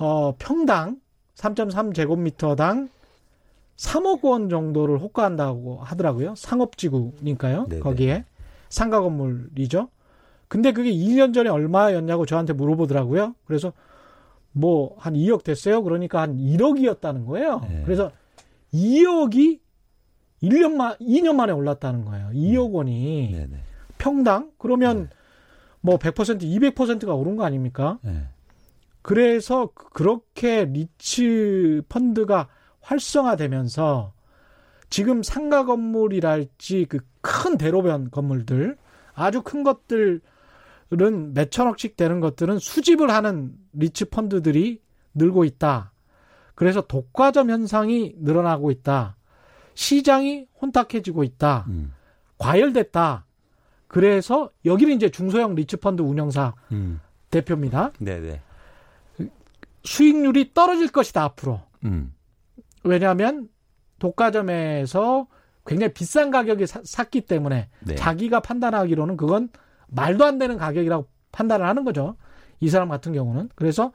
어, 평당 삼 점 삼 제곱미터당 삼억 원 정도를 호가한다고 하더라고요. 상업지구니까요. 네네. 거기에 상가 건물이죠. 근데 그게 이 년 전에 얼마였냐고 저한테 물어보더라고요. 그래서 뭐 한 이억 됐어요. 그러니까 한 일억이었다는 거예요. 네. 그래서 이억이 일 년 만, 이 년 만에 올랐다는 거예요. 이억 원이 네네. 평당? 그러면 네. 뭐 백 퍼센트, 이백 퍼센트가 오른 거 아닙니까? 네. 그래서 그렇게 리츠 펀드가 활성화되면서 지금 상가 건물이랄지 그 큰 대로변 건물들 아주 큰 것들은 몇 천억씩 되는 것들은 수집을 하는 리츠 펀드들이 늘고 있다. 그래서 독과점 현상이 늘어나고 있다. 시장이 혼탁해지고 있다. 음. 과열됐다. 그래서 여기는 이제 중소형 리츠펀드 운영사 음. 대표입니다. 네네. 수익률이 떨어질 것이다 앞으로. 음. 왜냐하면 독과점에서 굉장히 비싼 가격에 사, 샀기 때문에 네. 자기가 판단하기로는 그건 말도 안 되는 가격이라고 판단을 하는 거죠. 이 사람 같은 경우는. 그래서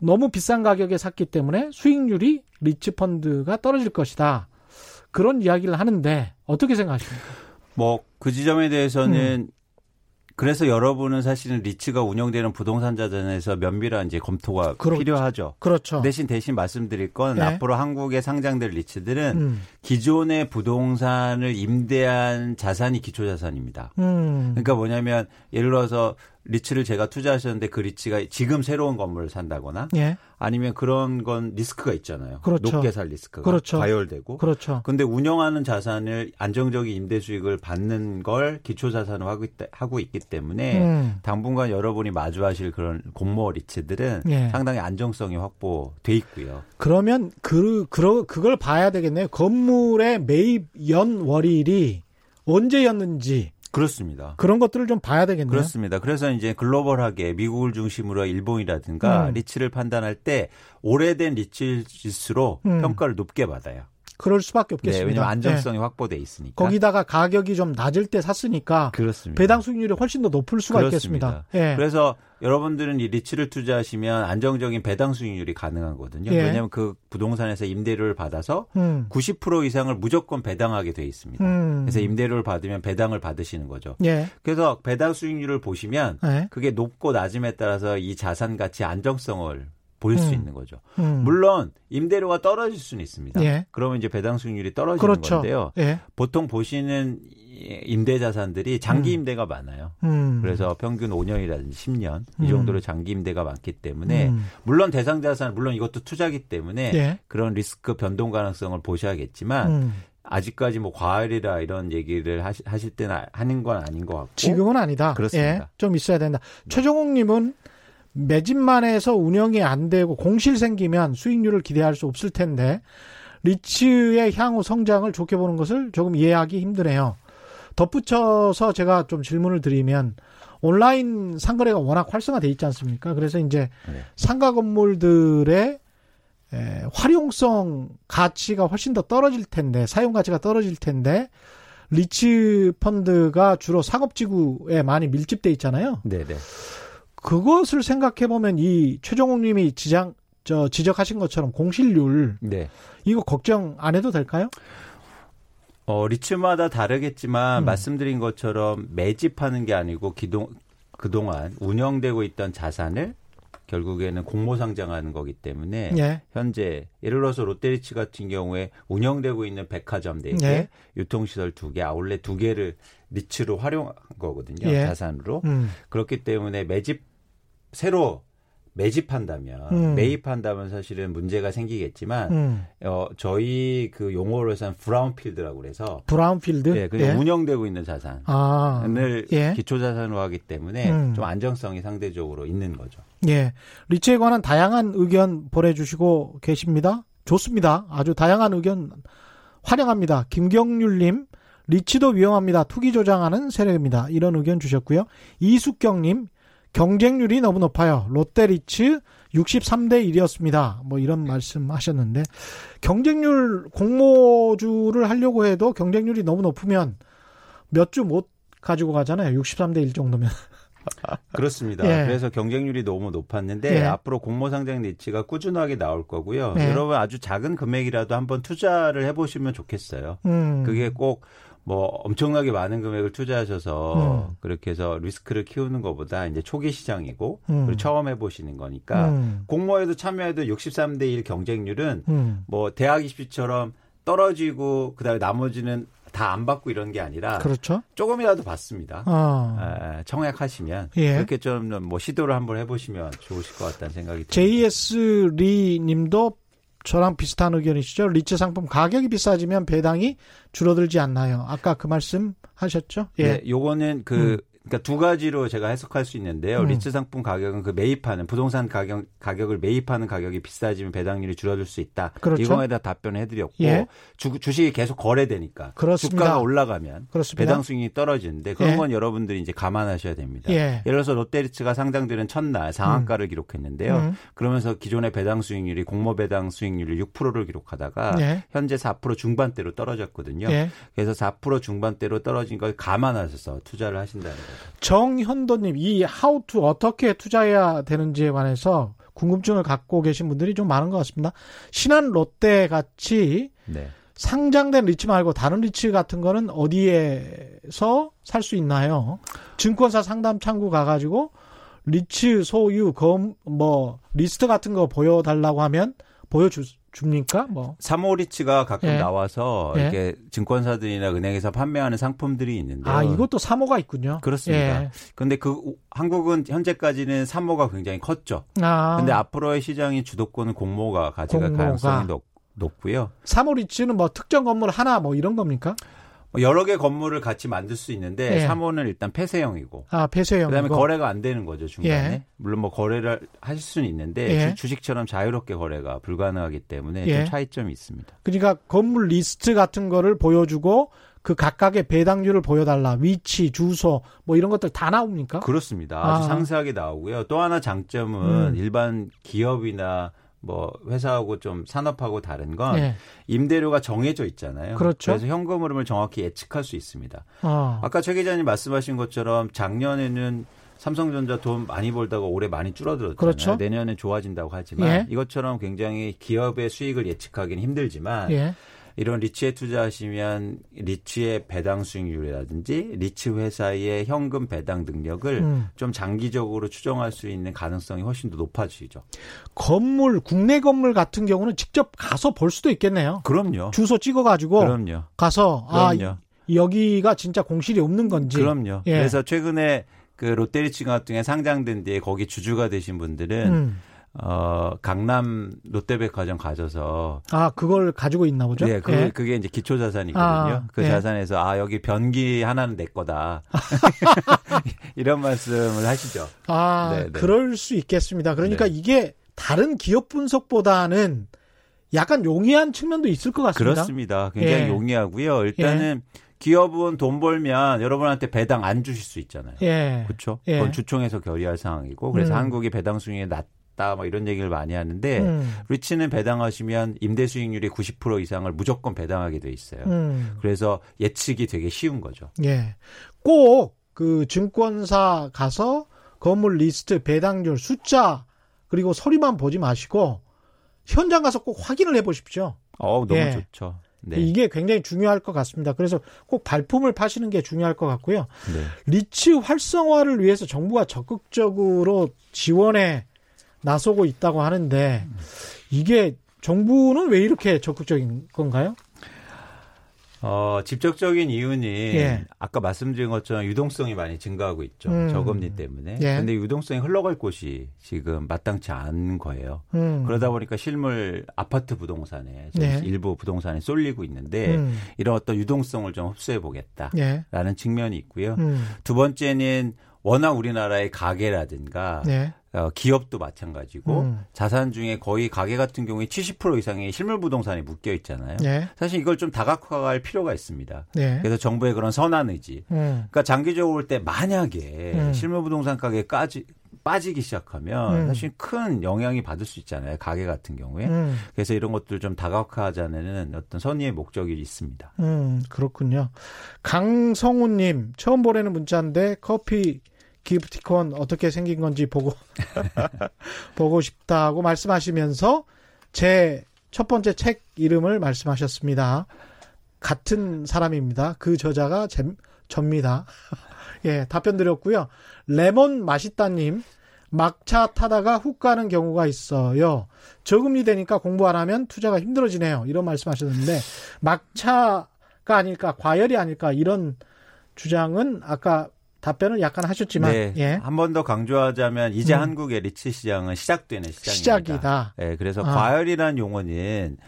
너무 비싼 가격에 샀기 때문에 수익률이 리츠펀드가 떨어질 것이다. 그런 이야기를 하는데 어떻게 생각하십니까? 뭐 그 지점에 대해서는 음. 그래서 여러분은 사실은 리츠가 운영되는 부동산 자산에서 면밀한 이제 검토가 그렇죠. 필요하죠. 그렇죠. 대신 대신 말씀드릴 건 네. 앞으로 한국에 상장될 리츠들은 음. 기존의 부동산을 임대한 자산이 기초 자산입니다. 음. 그러니까 뭐냐면 예를 들어서 리츠를 제가 투자하셨는데 그 리츠가 지금 새로운 건물을 산다거나 예. 아니면 그런 건 리스크가 있잖아요. 그렇죠. 높게 살 리스크가 그렇죠. 과열되고. 그렇죠. 근데 운영하는 자산을 안정적인 임대 수익을 받는 걸 기초 자산으로 하고, 있다, 하고 있기 때문에 음. 당분간 여러분이 마주하실 그런 공모 리츠들은 예. 상당히 안정성이 확보돼 있고요. 그러면 그, 그, 그걸 봐야 되겠네요. 건물의 매입 연 월일이 언제였는지. 그렇습니다. 그런 것들을 좀 봐야 되겠네요. 그렇습니다. 그래서 이제 글로벌하게 미국을 중심으로 일본이라든가 음. 리츠를 판단할 때 오래된 리츠일수록 음. 평가를 높게 받아요. 그럴 수밖에 없겠습니다. 네, 왜냐하면 안정성이 네. 확보돼 있으니까. 거기다가 가격이 좀 낮을 때 샀으니까 그렇습니다. 배당 수익률이 훨씬 더 높을 수가 그렇습니다. 있겠습니다. 네. 그래서 여러분들은 이 리츠를 투자하시면 안정적인 배당 수익률이 가능하거든요. 예. 왜냐하면 그 부동산에서 임대료를 받아서 음. 구십 퍼센트 이상을 무조건 배당하게 돼 있습니다. 음. 그래서 임대료를 받으면 배당을 받으시는 거죠. 예. 그래서 배당 수익률을 보시면 예. 그게 높고 낮음에 따라서 이 자산 가치 안정성을 보일 음. 수 있는 거죠. 음. 물론 임대료가 떨어질 수는 있습니다. 예. 그러면 이제 배당 수익률이 떨어지는 그렇죠. 건데요. 예. 보통 보시는 임대 자산들이 장기 임대가 음. 많아요. 음. 그래서 평균 오 년이라든지 십 년 음. 이 정도로 장기 임대가 많기 때문에 음. 물론 대상 자산 물론 이것도 투자기 때문에 예. 그런 리스크 변동 가능성을 보셔야겠지만 음. 아직까지 뭐 과열이라 이런 얘기를 하시, 하실 때는 하는 건 아닌 것 같고 지금은 아니다. 그렇습니다. 예. 좀 있어야 된다. 네. 최종욱님은 매집만 해서 운영이 안 되고 공실 생기면 수익률을 기대할 수 없을 텐데 리츠의 향후 성장을 좋게 보는 것을 조금 이해하기 힘드네요. 덧붙여서 제가 좀 질문을 드리면 온라인 상거래가 워낙 활성화되어 있지 않습니까? 그래서 이제 네. 상가 건물들의 에, 활용성 가치가 훨씬 더 떨어질 텐데 사용 가치가 떨어질 텐데 리츠 펀드가 주로 상업지구에 많이 밀집돼 있잖아요. 네네. 그것을 생각해 보면 이 최종욱님이 지장 저 지적하신 것처럼 공실률 네. 이거 걱정 안 해도 될까요? 어 리츠마다 다르겠지만 음. 말씀드린 것처럼 매집하는 게 아니고 기동 그동안 운영되고 있던 자산을 결국에는 공모상장하는 거기 때문에 예. 현재 예를 들어서 롯데리츠 같은 경우에 운영되고 있는 백화점 네 개, 예. 유통시설 두 개, 아울렛 두 개를 리츠로 활용한 거거든요. 예. 자산으로. 음. 그렇기 때문에 매집 새로 매집한다면 음. 매입한다면 사실은 문제가 생기겠지만 음. 어, 저희 그 용어로선 브라운필드라고 그래서 브라운필드 네, 그냥 예. 운영되고 있는 자산을 아. 예. 기초자산으로 하기 때문에 음. 좀 안정성이 상대적으로 있는 거죠. 예, 리츠에 관한 다양한 의견 보내주시고 계십니다. 좋습니다. 아주 다양한 의견 환영합니다. 김경률님, 리츠도 위험합니다. 투기 조장하는 세력입니다. 이런 의견 주셨고요. 이숙경님, 경쟁률이 너무 높아요. 롯데리츠 육십삼 대 일이었습니다. 뭐 이런 말씀하셨는데 경쟁률 공모주를 하려고 해도 경쟁률이 너무 높으면 몇 주 못 가지고 가잖아요. 육십삼 대 일 정도면. 그렇습니다. 예. 그래서 경쟁률이 너무 높았는데 예. 앞으로 공모상장 리츠가 꾸준하게 나올 거고요. 예. 여러분 아주 작은 금액이라도 한번 투자를 해보시면 좋겠어요. 음. 그게 꼭 뭐 엄청나게 많은 금액을 투자하셔서 음. 그렇게 해서 리스크를 키우는 것보다 이제 초기 시장이고 음. 그리고 처음 해보시는 거니까 음. 공모에도 참여해도 육십삼 대 일 경쟁률은 음. 뭐 대학 입시처럼 떨어지고 그다음에 나머지는 다 안 받고 이런 게 아니라 그렇죠? 조금이라도 받습니다. 어. 청약하시면 예. 그렇게 좀 뭐 시도를 한번 해보시면 좋으실 것 같다는 생각이 듭니다. 제이에스 리님도 저랑 비슷한 의견이시죠. 리츠 상품 가격이 비싸지면 배당이 줄어들지 않나요? 아까 그 말씀 하셨죠? 예. 네, 요거는 그 음. 그러니까 두 가지로 제가 해석할 수 있는데요. 음. 리츠 상품 가격은 그 매입하는 부동산 가격 가격을 매입하는 가격이 비싸지면 배당률이 줄어들 수 있다. 그렇죠. 이거에다 답변을 해드렸고 예. 주, 주식이 계속 거래되니까 그렇습니다. 주가가 올라가면 그렇습니다. 배당 수익이 떨어지는데 그런 예. 건 여러분들이 이제 감안하셔야 됩니다. 예. 예를 들어서 롯데리츠가 상장되는 첫날 상한가를 음. 기록했는데요. 음. 그러면서 기존의 배당 수익률이 공모 배당 수익률이 육 퍼센트를 기록하다가 예. 현재 사 퍼센트 중반대로 떨어졌거든요. 예. 그래서 사 퍼센트 중반대로 떨어진 걸 감안하셔서 투자를 하신다는 거예요. 정현도님, 이 하우투 어떻게 투자해야 되는지에 관해서 궁금증을 갖고 계신 분들이 좀 많은 것 같습니다. 신한 롯데 같이 네. 상장된 리츠 말고 다른 리츠 같은 거는 어디에서 살 수 있나요? 증권사 상담 창구 가가지고 리츠 소유 검 뭐 리스트 같은 거 보여달라고 하면 보여줄 수. 줍니까? 뭐. 삼호리츠가 가끔 예. 나와서 이렇게 예. 증권사들이나 은행에서 판매하는 상품들이 있는데요. 아, 이것도 삼호가 있군요. 그렇습니다. 그런데 예. 그 한국은 현재까지는 삼호가 굉장히 컸죠. 그런데 아. 앞으로의 시장이 주도권은 공모가 가져갈 공모가. 가능성이 높, 높고요. 삼호리츠는 뭐 특정 건물 하나 뭐 이런 겁니까? 여러 개 건물을 같이 만들 수 있는데 예. 삼호는 일단 폐쇄형이고, 아, 폐쇄형이고 그다음에 거래가 안 되는 거죠 중간에. 예. 물론 뭐 거래를 하실 수는 있는데 예. 주식처럼 자유롭게 거래가 불가능하기 때문에 예. 좀 차이점이 있습니다. 그러니까 건물 리스트 같은 거를 보여주고 그 각각의 배당률을 보여달라, 위치, 주소 뭐 이런 것들 다 나옵니까? 그렇습니다. 아주 아. 상세하게 나오고요. 또 하나 장점은 음. 일반 기업이나 뭐 회사하고 좀 산업하고 다른 건 예. 임대료가 정해져 있잖아요. 그렇죠. 그래서 현금 흐름을 정확히 예측할 수 있습니다. 어. 아까 최 기자님 말씀하신 것처럼 작년에는 삼성전자 돈 많이 벌다가 올해 많이 줄어들었잖아요. 그렇죠. 내년에 좋아진다고 하지만 예. 이것처럼 굉장히 기업의 수익을 예측하기는 힘들지만 예. 이런 리츠에 투자하시면 리츠의 배당 수익률이라든지 리츠 회사의 현금 배당 능력을 음. 좀 장기적으로 추정할 수 있는 가능성이 훨씬 더 높아지죠. 건물, 국내 건물 같은 경우는 직접 가서 볼 수도 있겠네요. 그럼요. 주소 찍어가지고 그럼요. 가서 그럼요. 아, 여기가 진짜 공실이 없는 건지. 그럼요. 예. 그래서 최근에 그 롯데리츠 같은 게 상장된 뒤에 거기 주주가 되신 분들은 음. 어, 강남 롯데백화점 가셔서. 아, 그걸 가지고 있나 보죠? 네, 그, 예. 그게 이제 기초자산이거든요. 아, 그 예. 자산에서, 아, 여기 변기 하나는 내 거다. 이런 말씀을 하시죠. 아, 네네. 그럴 수 있겠습니다. 그러니까 네. 이게 다른 기업 분석보다는 약간 용이한 측면도 있을 것 같습니다. 그렇습니다. 굉장히 예. 용이하고요. 일단은 예. 기업은 돈 벌면 여러분한테 배당 안 주실 수 있잖아요. 예. 그렇죠? 예. 그건 주총에서 결의할 상황이고, 그래서 음. 한국이 배당 수익이 낮 막 이런 얘기를 많이 하는데 음. 리츠는 배당하시면 임대 수익률이 구십 퍼센트 이상을 무조건 배당하게 돼 있어요. 음. 그래서 예측이 되게 쉬운 거죠. 예, 꼭 그 증권사 가서 건물 리스트 배당률 숫자 그리고 서류만 보지 마시고 현장 가서 꼭 확인을 해보십시오. 어, 너무 예. 좋죠. 네. 이게 굉장히 중요할 것 같습니다. 그래서 꼭 발품을 파시는 게 중요할 것 같고요. 네. 리츠 활성화를 위해서 정부가 적극적으로 지원해 나서고 있다고 하는데 이게 정부는 왜 이렇게 적극적인 건가요? 어, 직접적인 이유는 예. 아까 말씀드린 것처럼 유동성이 많이 증가하고 있죠. 음. 저금리 때문에. 그런데 예. 유동성이 흘러갈 곳이 지금 마땅치 않은 거예요. 음. 그러다 보니까 실물 아파트 부동산에 예. 일부 부동산에 쏠리고 있는데 음. 이런 어떤 유동성을 좀 흡수해보겠다라는 예. 측면이 있고요. 음. 두 번째는 워낙 우리나라의 가계라든가 예. 어, 기업도 마찬가지고 음. 자산 중에 거의 가계 같은 경우에 칠십 퍼센트 이상이 실물 부동산에 묶여 있잖아요. 예. 사실 이걸 좀 다각화할 필요가 있습니다. 예. 그래서 정부의 그런 선한 의지. 음. 그러니까 장기적으로 볼 때 만약에 음. 실물 부동산 가격까지 빠지기 시작하면 음. 사실 큰 영향이 받을 수 있잖아요. 가계 같은 경우에. 음. 그래서 이런 것들을 좀 다각화하자는 어떤 선의의 목적이 있습니다. 음, 그렇군요. 강성우님 처음 보내는 문자인데 커피 기프티콘 어떻게 생긴 건지 보고 보고 싶다고 말씀하시면서 제 첫 번째 책 이름을 말씀하셨습니다. 같은 사람입니다. 그 저자가 잼, 접니다. 예, 답변 드렸고요. 레몬 맛있다님, 막차 타다가 훅 가는 경우가 있어요. 저금리 되니까 공부 안 하면 투자가 힘들어지네요. 이런 말씀하셨는데 막차가 아닐까, 과열이 아닐까 이런 주장은 아까 답변을 약간 하셨지만 네, 예. 한 번 더 강조하자면 이제 음. 한국의 리츠 시장은 시작되는 시장입니다. 시작이다. 네, 그래서 아. 과열이라는 용어는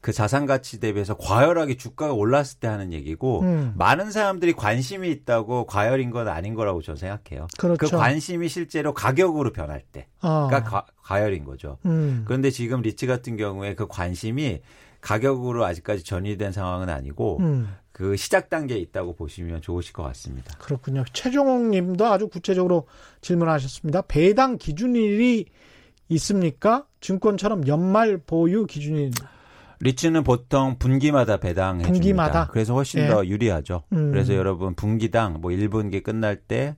그 자산 가치 대비해서 과열하게 주가가 올랐을 때 하는 얘기고 음. 많은 사람들이 관심이 있다고 과열인 건 아닌 거라고 저는 생각해요. 그렇죠. 그 관심이 실제로 가격으로 변할 때가 아. 과열인 거죠. 음. 그런데 지금 리츠 같은 경우에 그 관심이 가격으로 아직까지 전이된 상황은 아니고 음. 그 시작 단계에 있다고 보시면 좋으실 것 같습니다. 그렇군요. 최종옥 님도 아주 구체적으로 질문하셨습니다. 배당 기준일이 있습니까? 증권처럼 연말 보유 기준일. 리츠는 보통 분기마다 배당해 분기마다. 줍니다. 그래서 훨씬 예. 더 유리하죠. 음. 그래서 여러분 분기당 뭐 일 분기 끝날 때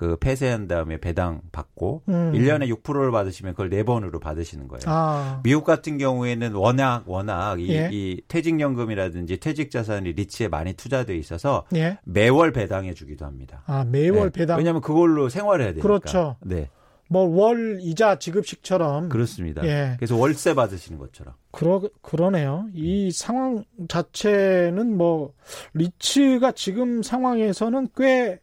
그 폐쇄한 다음에 배당 받고 음. 일 년에 육 퍼센트를 받으시면 그걸 네 번으로 받으시는 거예요. 아. 미국 같은 경우에는 워낙 워낙 이, 예. 이 퇴직연금이라든지 퇴직자산이 리츠에 많이 투자되어 있어서 예. 매월 배당해 주기도 합니다. 아, 매월 네. 배당. 왜냐하면 그걸로 생활해야 되니까. 그렇죠. 네. 뭐 월 이자 지급식처럼. 그렇습니다. 예. 그래서 월세 받으시는 것처럼. 그러, 그러네요. 이 상황 자체는 뭐 리츠가 지금 상황에서는 꽤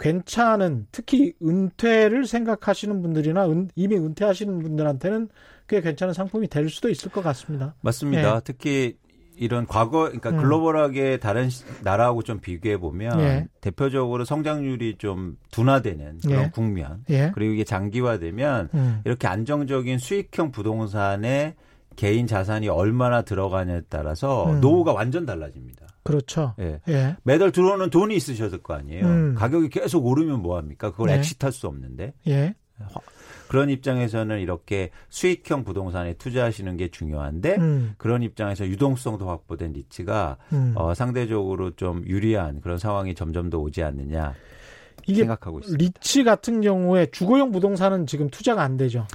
괜찮은, 특히 은퇴를 생각하시는 분들이나 은, 이미 은퇴하시는 분들한테는 꽤 괜찮은 상품이 될 수도 있을 것 같습니다. 맞습니다. 예. 특히 이런 과거, 그러니까 음. 글로벌하게 다른 나라하고 좀 비교해 보면 예. 대표적으로 성장률이 좀 둔화되는 그런 예. 국면, 예. 그리고 이게 장기화되면 음. 이렇게 안정적인 수익형 부동산에 개인 자산이 얼마나 들어가냐에 따라서 음. 노후가 완전 달라집니다. 그렇죠. 예. 예. 매달 들어오는 돈이 있으셨을 거 아니에요. 음. 가격이 계속 오르면 뭐합니까? 그걸 예. 엑시트할 수 없는데. 예. 그런 입장에서는 이렇게 수익형 부동산에 투자하시는 게 중요한데 음. 그런 입장에서 유동성도 확보된 리츠가 음. 어, 상대적으로 좀 유리한 그런 상황이 점점 더 오지 않느냐 이게 생각하고 있습니다. 리츠 같은 경우에 주거용 부동산은 지금 투자가 안 되죠.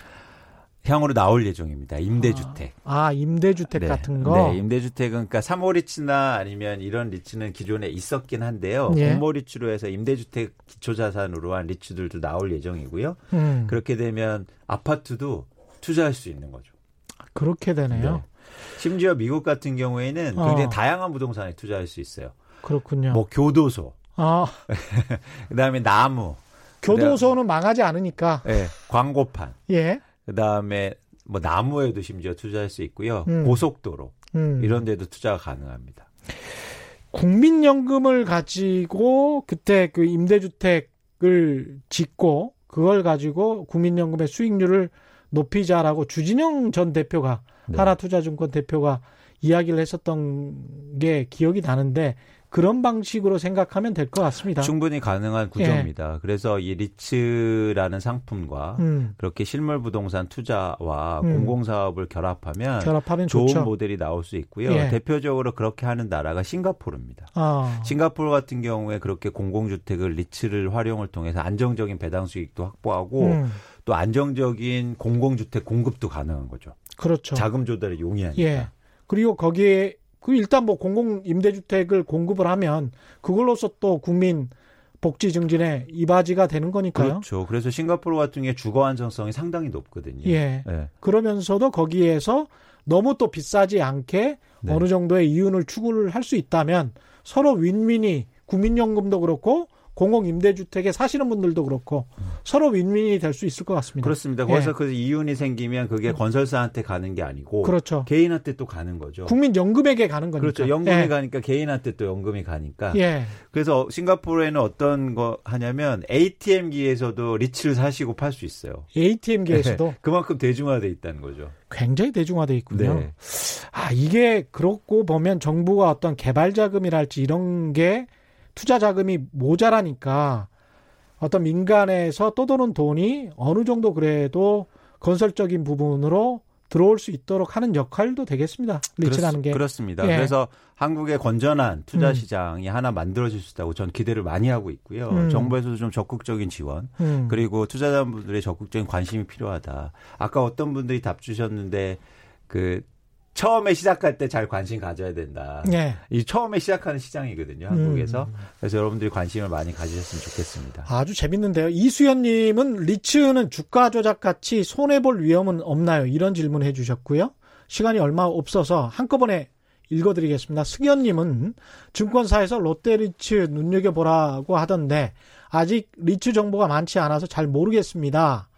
향후로 나올 예정입니다. 임대주택. 아, 아 임대주택 네. 같은 거? 네, 임대주택은 그러니까 삼 호 리츠나 아니면 이런 리츠는 기존에 있었긴 한데요. 예. 오 호 리츠로 해서 임대주택 기초자산으로 한 리츠들도 나올 예정이고요. 음. 그렇게 되면 아파트도 투자할 수 있는 거죠. 그렇게 되네요. 네. 심지어 미국 같은 경우에는 굉장히 어. 다양한 부동산에 투자할 수 있어요. 그렇군요. 뭐 교도소. 아. 그다음에 나무. 교도소는 그다음, 망하지 않으니까. 네, 광고판. 예. 그다음에 뭐 나무에도 심지어 투자할 수 있고요. 음. 고속도로 음. 이런 데도 투자가 가능합니다. 국민연금을 가지고 그때 그 임대주택을 짓고 그걸 가지고 국민연금의 수익률을 높이자라고 주진영 전 대표가 네. 하나투자증권 대표가 이야기를 했었던 게 기억이 나는데 그런 방식으로 생각하면 될 것 같습니다. 충분히 가능한 구조입니다. 예. 그래서 이 리츠라는 상품과 음. 그렇게 실물 부동산 투자와 음. 공공사업을 결합하면, 결합하면 좋은 좋죠. 모델이 나올 수 있고요. 예. 대표적으로 그렇게 하는 나라가 싱가포르입니다. 아. 싱가포르 같은 경우에 그렇게 공공주택을 리츠를 활용을 통해서 안정적인 배당 수익도 확보하고 음. 또 안정적인 공공주택 공급도 가능한 거죠. 그렇죠. 자금 조달을 용이하니까. 예. 그리고 거기에 그 일단 뭐 공공 임대주택을 공급을 하면 그걸로서 또 국민 복지 증진에 이바지가 되는 거니까요. 그렇죠. 그래서 싱가포르 같은 게 주거 안정성이 상당히 높거든요. 예. 예. 그러면서도 거기에서 너무 또 비싸지 않게 네. 어느 정도의 이윤을 추구를 할 수 있다면 서로 윈윈이 국민연금도 그렇고 공공 임대주택에 사시는 분들도 그렇고 서로 윈윈이 될 수 있을 것 같습니다. 그렇습니다. 거기서 예. 그 이윤이 생기면 그게 건설사한테 가는 게 아니고 그렇죠. 개인한테 또 가는 거죠. 국민연금에게 가는 거니까. 그렇죠. 연금이 예. 가니까 개인한테 또 연금이 가니까. 예. 그래서 싱가포르에는 어떤 거 하냐면 에이티엠기에서도 리츠를 사시고 팔 수 있어요. 에이티엠기에서도? 네. 그만큼 대중화되어 있다는 거죠. 굉장히 대중화되어 있군요. 네. 아, 이게 그렇고 보면 정부가 어떤 개발자금이랄지 이런 게 투자 자금이 모자라니까 어떤 민간에서 떠도는 돈이 어느 정도 그래도 건설적인 부분으로 들어올 수 있도록 하는 역할도 되겠습니다. 리츠라는 그렇, 게. 그렇습니다. 예. 그래서 한국의 건전한 투자 시장이 음. 하나 만들어질 수 있다고 저는 기대를 많이 하고 있고요. 음. 정부에서도 좀 적극적인 지원 음. 그리고 투자자분들의 적극적인 관심이 필요하다. 아까 어떤 분들이 답 주셨는데 그 처음에 시작할 때 잘 관심 가져야 된다. 네. 이 처음에 시작하는 시장이거든요, 한국에서. 음. 그래서 여러분들이 관심을 많이 가지셨으면 좋겠습니다. 아주 재밌는데요. 이수연님은 리츠는 주가 조작같이 손해볼 위험은 없나요? 이런 질문 해주셨고요. 시간이 얼마 없어서 한꺼번에 읽어드리겠습니다. 승현님은 증권사에서 롯데리츠 눈여겨보라고 하던데 아직 리츠 정보가 많지 않아서 잘 모르겠습니다.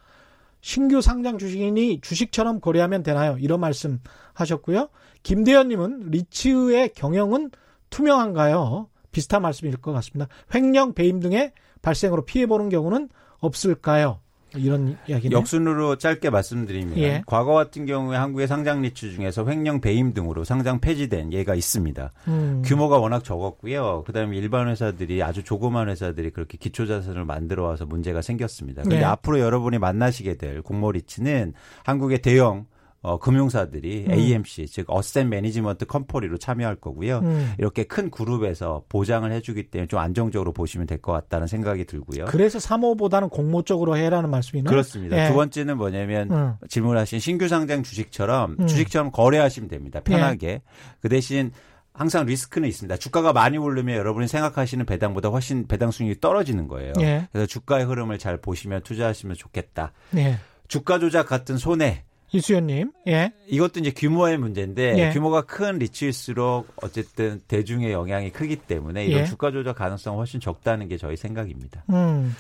신규 상장 주식인이 주식처럼 거래하면 되나요? 이런 말씀 하셨고요. 김대현님은 리츠의 경영은 투명한가요? 비슷한 말씀일 것 같습니다. 횡령, 배임 등의 발생으로 피해보는 경우는 없을까요? 이런 이야기네요. 역순으로 짧게 말씀드리면 예. 과거 같은 경우에 한국의 상장 리츠 중에서 횡령, 배임 등으로 상장 폐지된 예가 있습니다. 음. 규모가 워낙 적었고요. 그다음에 일반 회사들이 아주 조그만 회사들이 그렇게 기초자산을 만들어와서 문제가 생겼습니다. 그런데 예. 앞으로 여러분이 만나시게 될 공모 리츠는 한국의 대형 어, 금융사들이 음. 에이엠씨 즉 어셋 매니지먼트 컴퍼니로 참여할 거고요. 음. 이렇게 큰 그룹에서 보장을 해주기 때문에 좀 안정적으로 보시면 될 것 같다는 생각이 들고요. 그래서 삼 호보다는 공모 쪽으로 해라는 말씀이네요. 그렇습니다. 예. 두 번째는 뭐냐면 음. 질문하신 신규 상장 주식처럼 음. 주식처럼 거래하시면 됩니다. 편하게. 예. 그 대신 항상 리스크는 있습니다. 주가가 많이 오르면 여러분이 생각하시는 배당보다 훨씬 배당 수익이 떨어지는 거예요. 예. 그래서 주가의 흐름을 잘 보시면 투자하시면 좋겠다. 예. 주가 조작 같은 손해. 이수연님, 예. 이것도 이제 규모의 문제인데 예. 규모가 큰 리츠일수록 어쨌든 대중의 영향이 크기 때문에 이런 예. 주가 조작 가능성은 훨씬 적다는 게 저희 생각입니다. 음.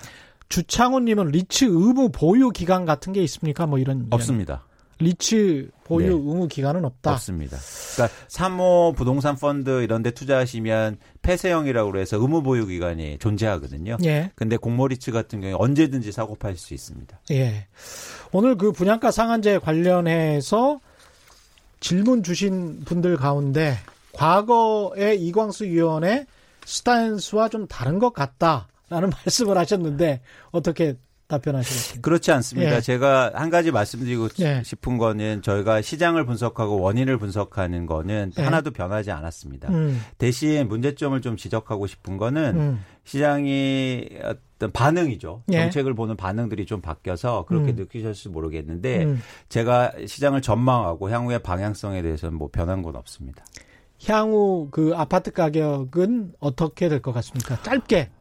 주창훈님은 리츠 의무 보유 기간 같은 게 있습니까? 뭐 이런 없습니다. 리츠 보유 네. 의무 기간은 없다. 없습니다. 그러니까 삼 호 부동산 펀드 이런 데 투자하시면 폐쇄형이라고 해서 의무 보유 기간이 존재하거든요. 예. 근데 공모 리츠 같은 경우에 언제든지 사고 팔 수 있습니다. 예. 오늘 그 분양가 상한제 관련해서 질문 주신 분들 가운데 과거의 이광수 위원의 스탠스와 좀 다른 것 같다라는 말씀을 하셨는데 어떻게 답변하시겠습니다. 그렇지 않습니다. 예. 제가 한 가지 말씀드리고 예. 싶은 거는 저희가 시장을 분석하고 원인을 분석하는 거는 예. 하나도 변하지 않았습니다. 음. 대신 문제점을 좀 지적하고 싶은 거는 음. 시장이 어떤 반응이죠. 예. 정책을 보는 반응들이 좀 바뀌어서 그렇게 음. 느끼셨을지 모르겠는데 음. 제가 시장을 전망하고 향후의 방향성에 대해서는 뭐 변한 건 없습니다. 향후 그 아파트 가격은 어떻게 될 것 같습니까? 짧게.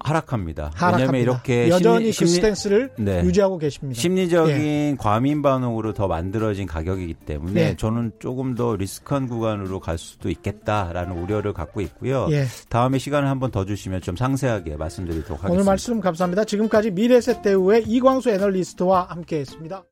하락합니다. 하락합니다. 왜냐하면 이렇게 여전히 심리, 그 스탠스를 네. 유지하고 계십니다. 심리적인 예. 과민 반응으로 더 만들어진 가격이기 때문에 예. 저는 조금 더 리스크한 구간으로 갈 수도 있겠다라는 우려를 갖고 있고요. 예. 다음에 시간을 한 번 더 주시면 좀 상세하게 말씀드리도록 하겠습니다. 오늘 말씀 감사합니다. 지금까지 미래에셋 대우의 이광수 애널리스트와 함께했습니다.